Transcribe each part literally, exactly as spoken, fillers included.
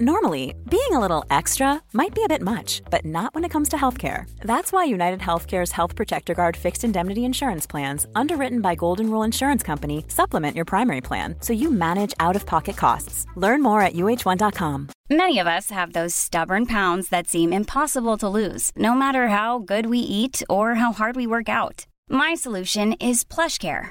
Normally, being a little extra might be a bit much, but not when it comes to healthcare. That's why UnitedHealthcare's Health Protector Guard fixed indemnity insurance plans, underwritten by Golden Rule Insurance Company, supplement your primary plan so you manage out-of-pocket costs. Learn more at U H one dot com. Many of us have those stubborn pounds that seem impossible to lose, no matter how good we eat or how hard we work out. My solution is PlushCare.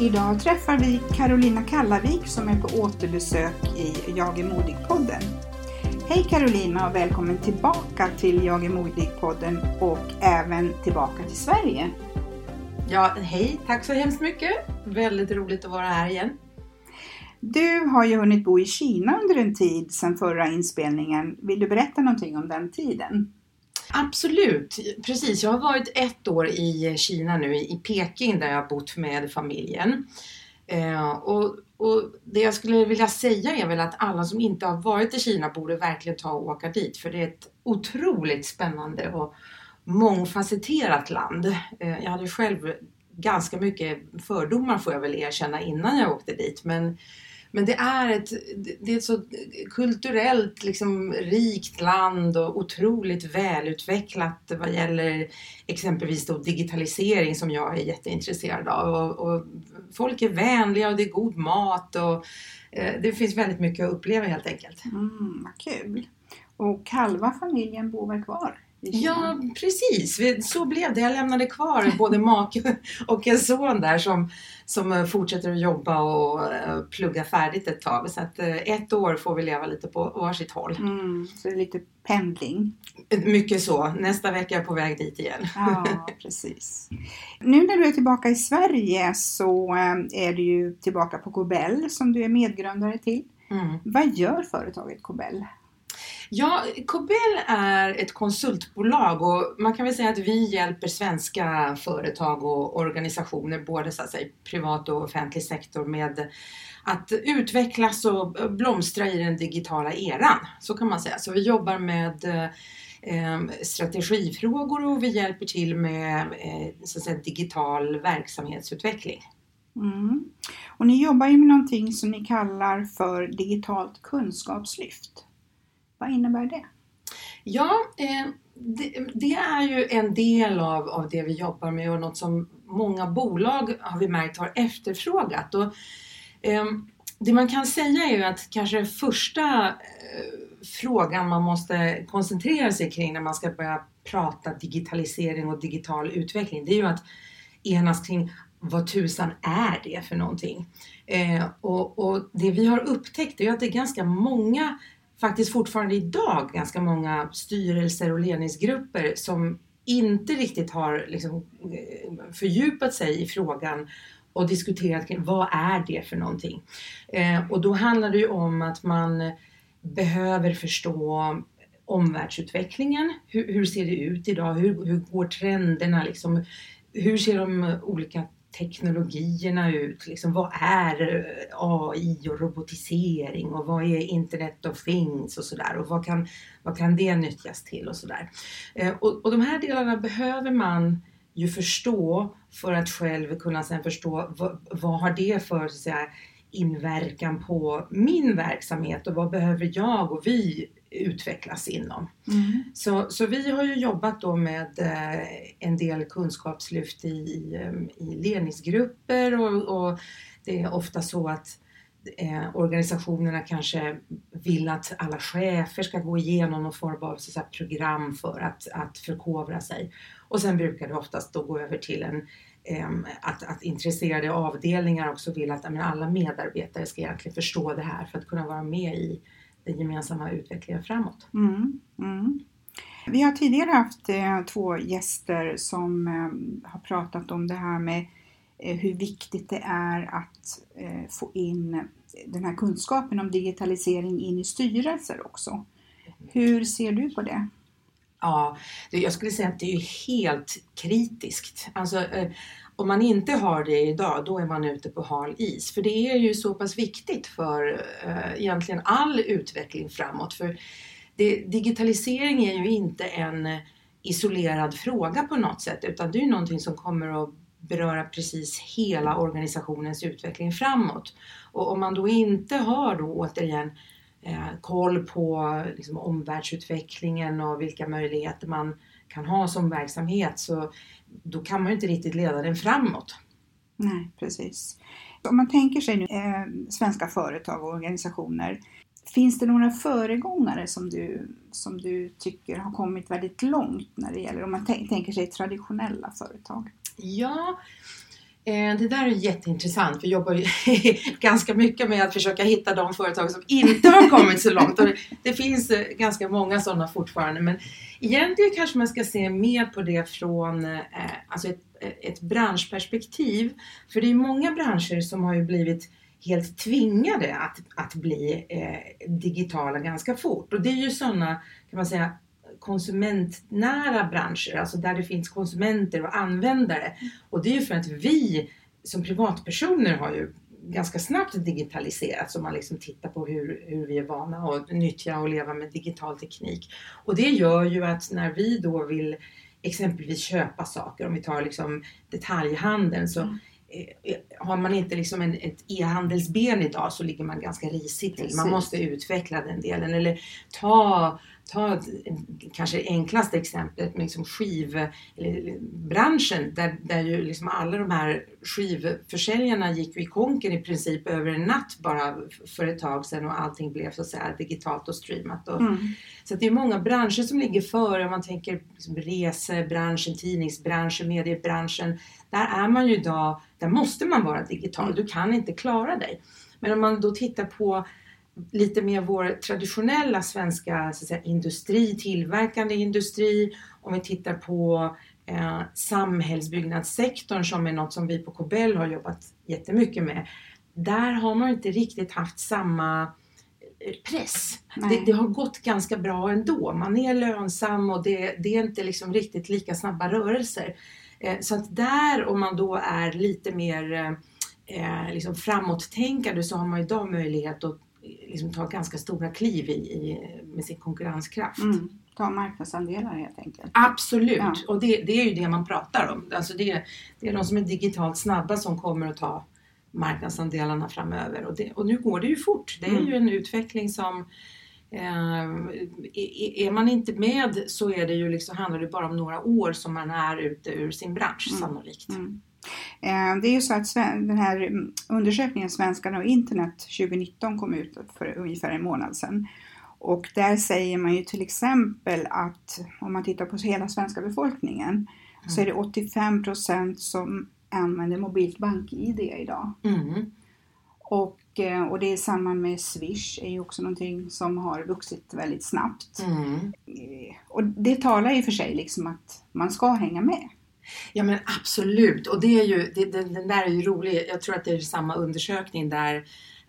Idag träffar vi Karolina Kallavik som är på återbesök i Jag är modig-podden. Hej Karolina och välkommen tillbaka till Jag är modig-podden och även tillbaka till Sverige. Ja, hej. Tack så hemskt mycket. Väldigt roligt att vara här igen. Du har ju hunnit bo i Kina under en tid sedan förra inspelningen. Vill du berätta någonting om den tiden? Absolut, precis. Jag har varit ett år i Kina nu, i Peking, där jag har bott med familjen. Eh, och, och det jag skulle vilja säga är väl att alla som inte har varit i Kina borde verkligen ta och åka dit. För det är ett otroligt spännande och mångfacetterat land. Eh, jag hade själv ganska mycket fördomar, får jag väl erkänna, innan jag åkte dit. Men... Men det är ett, det är ett så kulturellt liksom, rikt land och otroligt välutvecklat vad gäller exempelvis då digitalisering som jag är jätteintresserad av. Och, och folk är vänliga och det är god mat och eh, det finns väldigt mycket att uppleva helt enkelt. Mm, vad kul. Och halva familjen bor väl kvar? Ja, precis. Så blev det. Jag lämnade kvar både make och en son där som, som fortsätter att jobba och plugga färdigt ett tag. Så att ett år får vi leva lite på varsitt håll. Mm, så det är lite pendling. Mycket så. Nästa vecka är jag på väg dit igen. Ja, precis. Nu när du är tillbaka i Sverige så är du ju tillbaka på Kobell som du är medgrundare till. Mm. Vad gör företaget Kobell? Ja, Kobell är ett konsultbolag och man kan väl säga att vi hjälper svenska företag och organisationer, både så att säga, privat och offentlig sektor, med att utvecklas och blomstra i den digitala eran. Så kan man säga. Så vi jobbar med strategifrågor och vi hjälper till med så att säga, digital verksamhetsutveckling. Mm. Och ni jobbar ju med någonting som ni kallar för digitalt kunskapslyft. Vad innebär det? Ja, eh, det, det är ju en del av, av det vi jobbar med och något som många bolag har vi märkt har efterfrågat. Och, eh, det man kan säga är ju att kanske den första eh, frågan man måste koncentrera sig kring när man ska börja prata digitalisering och digital utveckling, det är ju att enas kring vad tusan är det för någonting. Eh, och, och det vi har upptäckt är ju att det är ganska många faktiskt fortfarande idag ganska många styrelser och ledningsgrupper som inte riktigt har liksom fördjupat sig i frågan och diskuterat kring vad är det för någonting. Eh, och då handlar det ju om att man behöver förstå omvärldsutvecklingen. Hur, hur ser det ut idag? Hur, hur går trenderna? Liksom? Hur ser de olika teknologierna ut, liksom, vad är A I och robotisering och vad är internet of things och sådär och vad kan, vad kan det nyttjas till och sådär. Eh, och, och de här delarna behöver man ju förstå för att själv kunna sen förstå vad, vad har det för så att säga, inverkan på min verksamhet och vad behöver jag och vi utvecklas inom. Mm. Så, så vi har ju jobbat då med eh, en del kunskapslyft i, i ledningsgrupper och, och det är ofta så att eh, organisationerna kanske vill att alla chefer ska gå igenom någon form av så här, program för att, att förkovra sig. Och sen brukar det oftast då gå över till en Att, att intresserade avdelningar också vill att men alla medarbetare ska egentligen förstå det här för att kunna vara med i den gemensamma utvecklingen framåt. Mm, mm. Vi har tidigare haft eh, två gäster som eh, har pratat om det här med hur viktigt det är att få in den här kunskapen om digitalisering in i styrelser också. Hur ser du på det? Ja, jag skulle säga att det är helt kritiskt. Alltså, om man inte har det idag, då är man ute på hal is. För det är ju så pass viktigt för egentligen all utveckling framåt. För det, digitalisering är ju inte en isolerad fråga på något sätt, utan det är någonting som kommer att beröra precis hela organisationens utveckling framåt. Och om man då inte har då återigen eh, koll på liksom, omvärldsutvecklingen och vilka möjligheter man kan ha som verksamhet, så då kan man ju inte riktigt leda den framåt. Nej, precis. Om man tänker sig nu eh, svenska företag och organisationer, finns det några föregångare som du, som du tycker har kommit väldigt långt när det gäller, om man t- tänker sig traditionella företag? Ja, det där är jätteintressant. Vi jobbar ju ganska mycket med att försöka hitta de företag som inte har kommit så långt. Och det finns ganska många sådana fortfarande. Men egentligen kanske man ska se mer på det från alltså ett, ett branschperspektiv. För det är många branscher som har ju blivit helt tvingade att, att bli eh, digitala ganska fort. Och det är ju sådana, kan man säga, konsumentnära branscher, alltså där det finns konsumenter och användare. Och det är ju för att vi som privatpersoner har ju ganska snabbt digitaliserats, om man liksom tittar på hur, hur vi är vana att nyttja och leva med digital teknik. Och det gör ju att när vi då vill exempelvis köpa saker, om vi tar liksom detaljhandeln, så mm. har man inte liksom en, ett e-handelsben idag, så ligger man ganska risigt till. Man måste utveckla den delen. Eller ta, ta kanske det enklaste exemplet med liksom skiv, eller branschen där, där ju liksom alla de här skivförsäljarna gick i konken i princip över en natt bara för ett tag sedan, och allting blev så att säga digitalt och streamat. Och, mm. Så att det är många branscher som ligger före, om man tänker liksom resebranschen, tidningsbranschen, mediebranschen. Där är man ju idag, där måste man vara digital, du kan inte klara dig. Men om man då tittar på lite mer vår traditionella svenska så att säga, industri, tillverkande industri. Om vi tittar på eh, samhällsbyggnadssektorn, som är något som vi på Kobell har jobbat jättemycket med. Där har man inte riktigt haft samma press. Det, det har gått ganska bra ändå. Man är lönsam och det, det är inte liksom riktigt lika snabba rörelser. Så att där, om man då är lite mer eh, liksom framåttänkande, så har man idag möjlighet att liksom ta ganska stora kliv i, i, med sin konkurrenskraft. Mm. Ta marknadsandelar helt enkelt. Absolut, ja. Och det, det är ju det man pratar om. Alltså det, det är de som är digitalt snabba som kommer att ta marknadsandelarna framöver. Och, det, och nu går det ju fort. Det är mm. ju en utveckling som... Uh, är man inte med, så är det ju liksom, handlar det bara om några år som man är ute ur sin bransch mm. sannolikt. Mm. Uh, det är ju så att den här undersökningen Svenskarna och internet tjugonitton kom ut för ungefär en månad sedan. Och där säger man ju till exempel att om man tittar på hela svenska befolkningen mm. så är det åttiofem procent som använder mobilt bank-I D idag. Mm. Och Och det är samma med Swish, är ju också någonting som har vuxit väldigt snabbt. Mm. Och det talar ju för sig liksom att man ska hänga med. Ja men absolut, och det är ju, det, den, den där är ju rolig. Jag tror att det är samma undersökning där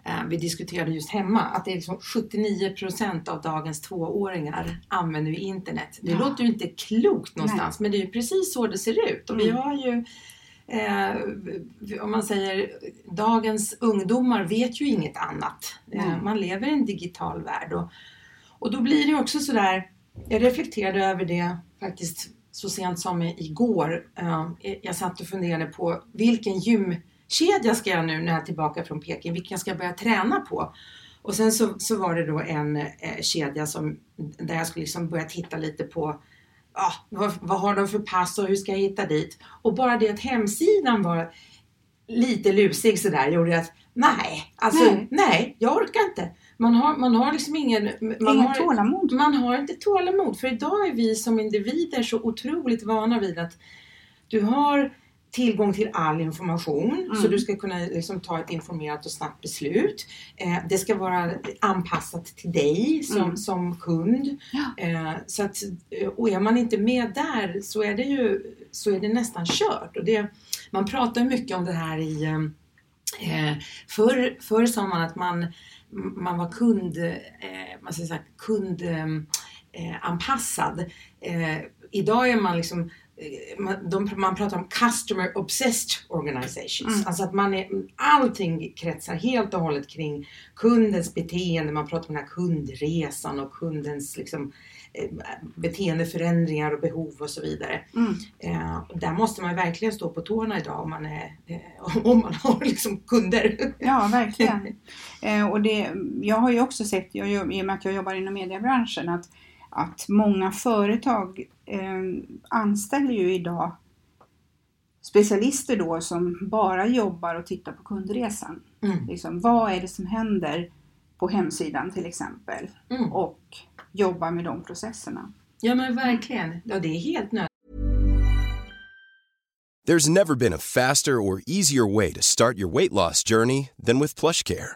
eh, vi diskuterade just hemma. Att det är liksom sjuttionio procent av dagens tvååringar använder ju internet. Det ja. låter ju inte klokt någonstans. Nej. Men det är ju precis så det ser ut. Och mm. vi har ju... Eh, om man säger, dagens ungdomar vet ju inget annat. Mm. Eh, man lever i en digital värld. Och, och då blir det också så där. Jag reflekterade över det faktiskt så sent som igår. Eh, jag satt och funderade på vilken gymkedja ska jag nu när jag är tillbaka från Peking. Vilken ska jag börja träna på? Och sen så, så var det då en eh, kedja som, där jag skulle liksom börja titta lite på. Ja, vad, vad har de för pass och hur ska jag hitta dit? Och bara det att hemsidan var lite lusig så där gjorde att nej, alltså nej, nej jag orkar inte. Man har, man har liksom ingen, man ingen har, tålamod. Man har inte tålamod, för idag är vi som individer så otroligt vana vid att du har tillgång till all information. Mm. Så du ska kunna liksom ta ett informerat och snabbt beslut. Eh, det ska vara anpassat till dig som, mm. som kund. Ja. Eh, så att, och är man inte med där, så är det ju så är det nästan kört. Och det, man pratar mycket om det här i eh, förr, förr sa man att man, man var kund, eh, man ska säga, kund eh, anpassad. Eh, idag är man liksom Man, de, man pratar om customer obsessed organizations. Mm. Alltså att man är, allting kretsar helt och hållet kring kundens beteende. Man pratar om den här kundresan och kundens liksom, eh, beteendeförändringar och behov och så vidare. Mm. Eh, där måste man verkligen stå på tårna idag om man, är, eh, om man har liksom kunder. Ja, verkligen. eh, och det, jag har ju också sett, jag, i och med att jag jobbar inom mediebranschen, att Att många företag eh, anställer ju idag specialister då som bara jobbar och tittar på kundresan. Mm. Liksom, vad är det som händer på hemsidan till exempel? Mm. Och jobbar med de processerna. Ja men verkligen, ja, det är helt nödvändigt. There's never been a faster or easier way to start your weight loss journey than with PlushCare.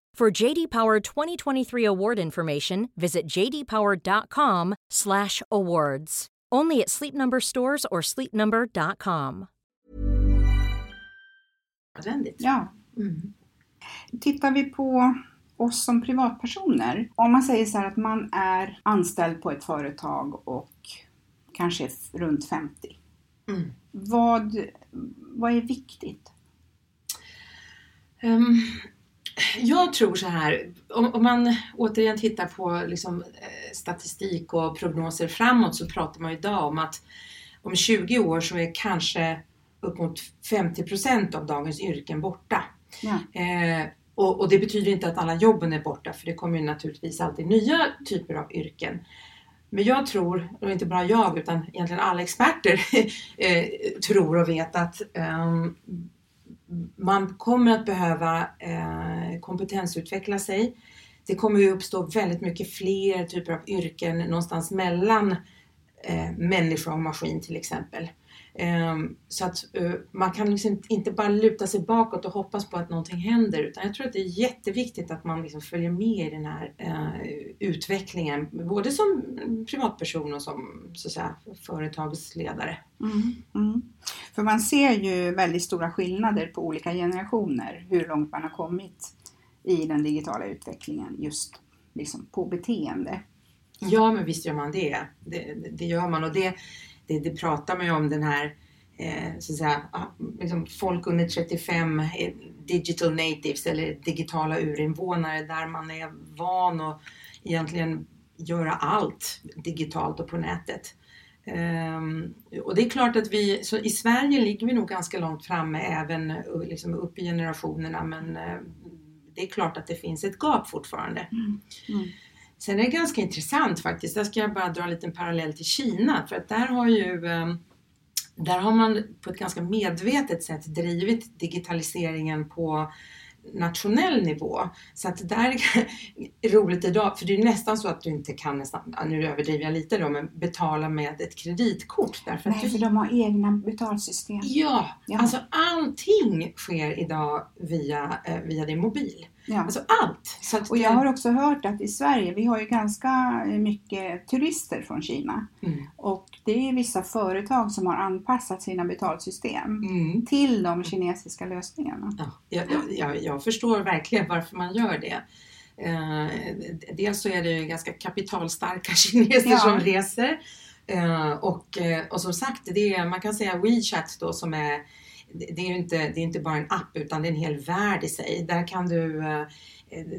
For J D Power twenty twenty-three award information, visit jdpower.com slash awards. Only at Sleep Number stores or sleep number dot com. Ja. Mm. Tittar vi på oss som privatpersoner. Om man säger så här att man är anställd på ett företag och kanske runt femtio. Mm. Vad, vad är viktigt? Um. Jag tror så här, om, om man återigen tittar på liksom, eh, statistik och prognoser framåt, så pratar man idag om att om tjugo år så är kanske upp mot femtio procent av dagens yrken borta. Ja. Eh, och, och det betyder inte att alla jobben är borta, för det kommer ju naturligtvis alltid nya typer av yrken. Men jag tror, och inte bara jag utan egentligen alla experter eh, tror och vet att... Eh, Man kommer att behöva eh, kompetensutveckla sig. Det kommer ju uppstå väldigt mycket fler typer av yrken någonstans mellan eh, människa och maskin till exempel. Eh, så att eh, man kan liksom inte bara luta sig bakåt och hoppas på att någonting händer. Utan jag tror att det är jätteviktigt att man liksom följer med i den här eh, utvecklingen. Både som privatperson och som så att säga, företagsledare. Mm, mm. För man ser ju väldigt stora skillnader på olika generationer, hur långt man har kommit i den digitala utvecklingen just liksom på beteende. Ja, men visst gör man det. Det, det, det gör man, och det, det, det pratar man ju om, den här eh, så att säga, liksom folk under trettiofem, digital natives eller digitala urinvånare, där man är van att egentligen göra allt digitalt och på nätet. Um, och det är klart att vi, så i Sverige ligger vi nog ganska långt framme även liksom upp i generationerna, men uh, det är klart att det finns ett gap fortfarande. Mm. Mm. Sen är det ganska intressant faktiskt, där ska jag bara dra en liten parallell till Kina, för att där har ju um, där har man på ett ganska medvetet sätt drivit digitaliseringen på nationell nivå. Så att det där är roligt idag, för det är nästan så att du inte kan, nästan, nu överdriver jag lite då, men betala med ett kreditkort. Därför Nej, att du, för de har egna betalsystem. Ja, ja, alltså allting sker idag via, eh, via din mobil. Ja. Alltså allt. Så att och jag det... har också hört att i Sverige, vi har ju ganska mycket turister från Kina. Mm. Och det är vissa företag som har anpassat sina betalsystem mm. till de kinesiska lösningarna. Ja, jag, jag, jag förstår verkligen varför man gör det. Eh, dels så är det ju ganska kapitalstarka kineser ja. som reser. Eh, och, och som sagt, det är, man kan säga WeChat då som är... Det är ju inte, det är inte bara en app utan det är en hel värld i sig. Där kan du,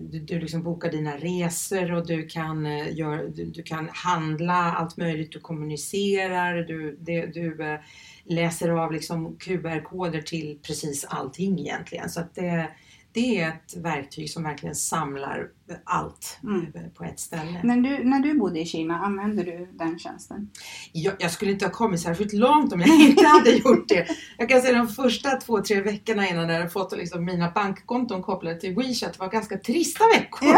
du, du liksom boka dina resor och du kan, gör, du, du kan handla allt möjligt. Du kommunicerar, du, det, du läser av liksom Q R-koder till precis allting egentligen. Så att det, det är ett verktyg som verkligen samlar allt mm. på ett ställe. Men du, när du bodde i Kina, använde du den tjänsten? Jag, jag skulle inte ha kommit särskilt långt om jag inte hade gjort det. Jag kan säga de första två, tre veckorna innan jag hade fått liksom, mina bankkonton kopplade till WeChat var ganska trista veckor.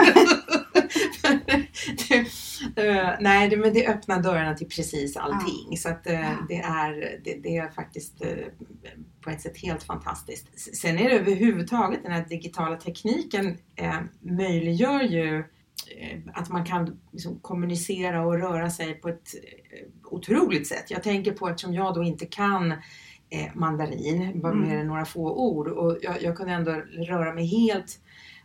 uh, nej, det, men det öppnar dörrarna till precis allting. Ja. Så att, uh, ja. det, är, det, det är faktiskt uh, på ett sätt helt fantastiskt. Sen är det överhuvudtaget den här digitala tekniken uh, möjliggör ju att man kan liksom kommunicera och röra sig på ett otroligt sätt. Jag tänker på att som jag då inte kan eh, mandarin, bara mer än några få ord. Och jag, jag kunde ändå röra mig helt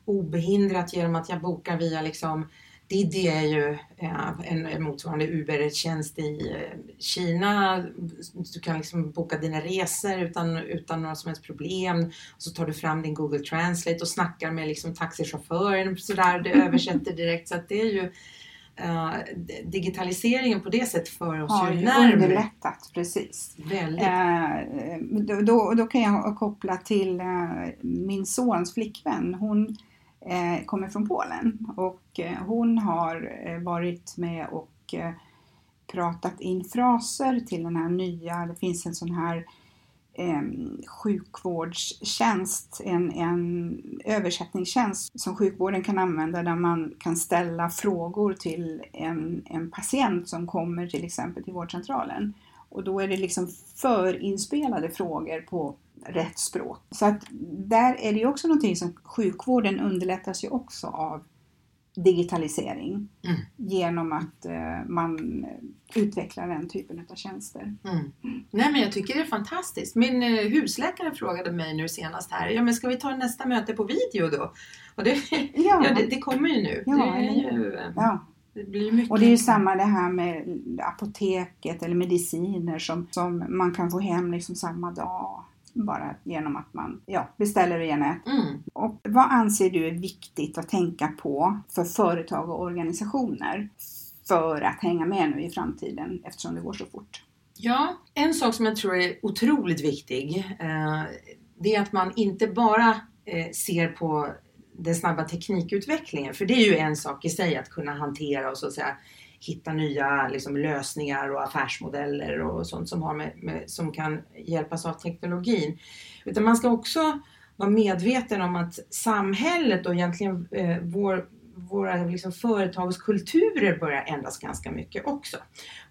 obehindrat genom att jag bokar via liksom, Didi är ju eh, en, en motsvarande Uber-tjänst i eh, Kina. Du kan liksom boka dina resor utan, utan några som helst problem. Och så tar du fram din Google Translate och snackar med liksom, taxichauffören. Så där, det översätter direkt. Så att det är ju eh, digitaliseringen på det sättet för oss. Ja, ju närmare. Underlättat, precis. Väldigt. Eh, då, då kan jag koppla till eh, min sons flickvän. Hon... kommer från Polen och hon har varit med och pratat in fraser till den här nya, det finns en sån här eh, sjukvårdstjänst, en, en översättningstjänst som sjukvården kan använda där man kan ställa frågor till en, en patient som kommer till exempel till vårdcentralen och då är det liksom förinspelade frågor på rätt språk. Så att där är det ju också någonting som sjukvården underlättas ju också av digitalisering. Mm. Genom att eh, man utvecklar den typen av tjänster. Mm. Mm. Nej men jag tycker det är fantastiskt. Min eh, husläkare frågade mig nu senast här. Ja men ska vi ta nästa möte på video då? Och det, ja. ja, det, det kommer ju nu. Ja, det, är ju, eh, ja. det blir mycket. Och det är ju samma det här med apoteket eller mediciner som, som man kan få hem liksom samma dag. Bara genom att man ja, beställer via nät. Mm. Och vad anser du är viktigt att tänka på för företag och organisationer för att hänga med nu i framtiden eftersom det går så fort? Ja, en sak som jag tror är otroligt viktig eh, det är att man inte bara eh, ser på den snabba teknikutvecklingen. För det är ju en sak i sig att kunna hantera och så att säga hitta nya liksom, lösningar och affärsmodeller och sånt som, har med, med, som kan hjälpas av teknologin. Utan man ska också vara medveten om att samhället och egentligen eh, vår, våra liksom, företagskulturer börjar ändras ganska mycket också.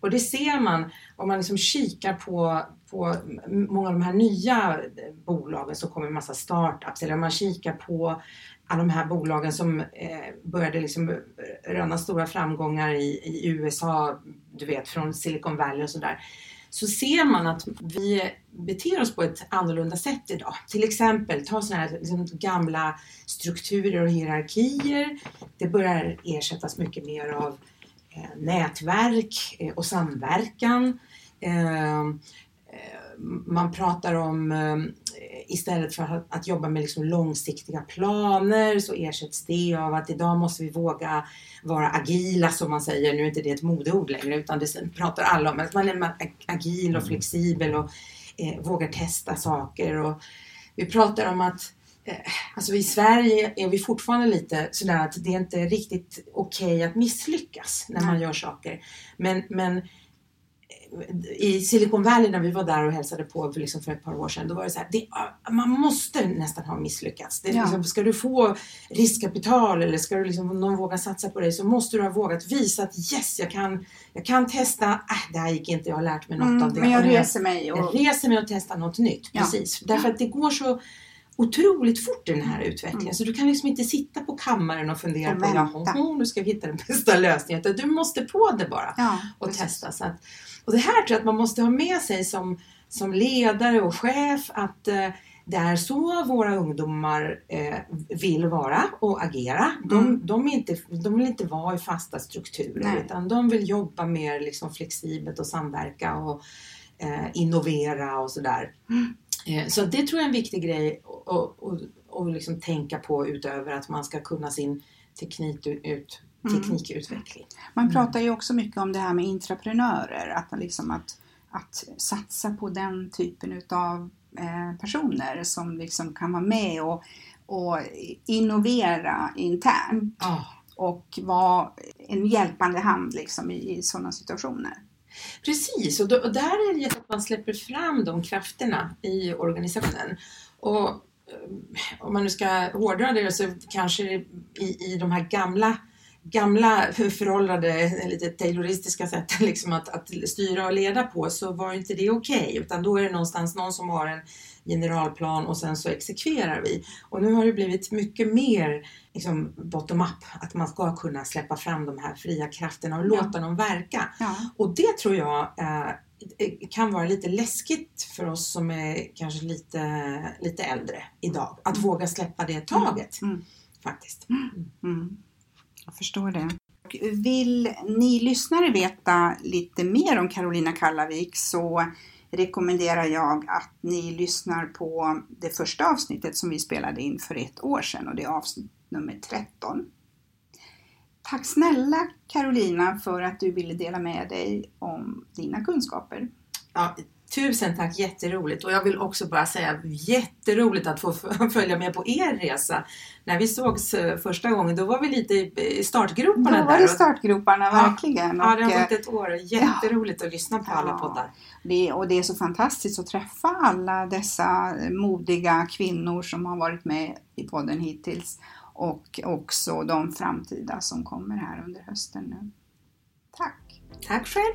Och det ser man om man liksom kikar på, på många av de här nya bolagen så kommer en massa startups. Eller om man kikar på alla de här bolagen som eh, började liksom röna stora framgångar i, i U S A, du vet från Silicon Valley och sådär. Så ser man att vi beter oss på ett annorlunda sätt idag. Till exempel ta sådana här liksom, gamla strukturer och hierarkier. Det börjar ersättas mycket mer av eh, nätverk eh, och samverkan. Eh, eh, man pratar om... Eh, Istället för att, att jobba med liksom långsiktiga planer så ersätts det av att idag måste vi våga vara agila som man säger. Nu är inte det ett modeord längre utan det pratar alla om. Att man är agil och flexibel och eh, vågar testa saker. Och vi pratar om att eh, alltså i Sverige är vi fortfarande lite sådär att det är inte riktigt okej att misslyckas när man gör saker. Men... men i Silicon Valley när vi var där och hälsade på för, liksom för ett par år sedan då var det så här, det, man måste nästan ha misslyckats det, ja. Liksom, ska du få riskkapital eller ska du liksom, någon våga satsa på dig så måste du ha vågat visa att yes jag kan, jag kan testa äh, det här gick inte, jag har lärt mig något mm, av det men jag reser mig och... jag reser mig och testar något nytt precis, ja. Därför att det går så otroligt fort den här utvecklingen. Mm. Så du kan liksom inte sitta på kammaren och fundera och på ja, nu ska vi hitta den bästa lösningen. Du måste på det bara ja, och precis. testa. Så att, och det här tror jag att man måste ha med sig som, som ledare och chef. Att eh, det är så våra ungdomar eh, vill vara och agera. De, mm. de, är inte, de vill inte vara i fasta strukturer. Nej. Utan de vill jobba mer liksom flexibelt och samverka och eh, innovera och sådär. Mm. Så det tror jag är en viktig grej att liksom tänka på utöver att man ska kunna sin teknik ut, teknikutveckling. Mm. Man pratar ju också mycket om det här med intraprenörer. Att, liksom att, att satsa på den typen av personer som liksom kan vara med och, och innovera internt. Oh. Och vara en hjälpande hand liksom i, i sådana situationer. Precis, och, då, och där är det att man släpper fram de krafterna i organisationen. Och om man nu ska hårdra det så kanske i, i de här gamla, gamla föråldrade, lite tayloristiska sätten liksom att, att styra och leda på, så var inte det okej. Okay, utan då är det någonstans någon som har en generalplan och sen så exekverar vi. Och nu har det blivit mycket mer liksom bottom-up. Att man ska kunna släppa fram de här fria krafterna och låta ja. dem verka. Ja. Och det tror jag eh, kan vara lite läskigt för oss som är kanske lite, lite äldre idag. Att mm. våga släppa det taget mm. faktiskt. Mm. Mm. Jag förstår det. Vill ni lyssnare veta lite mer om Karolina Kallavik så rekommenderar jag att ni lyssnar på det första avsnittet som vi spelade in för ett år sedan, och det är avsnitt nummer tretton. Tack snälla Karolina för att du ville dela med dig om dina kunskaper. Ja, tusen tack, jätteroligt. Och jag vill också bara säga jätteroligt att få följa med på er resa. När vi sågs första gången, då var vi lite i startgroparna. Då var det startgroparna, verkligen. Ja, det har varit ett år. Jätteroligt ja. att lyssna på alla ja. poddar. Det, och det är så fantastiskt att träffa alla dessa modiga kvinnor som har varit med i podden hittills. Och också de framtida som kommer här under hösten nu. Tack! Tack själv!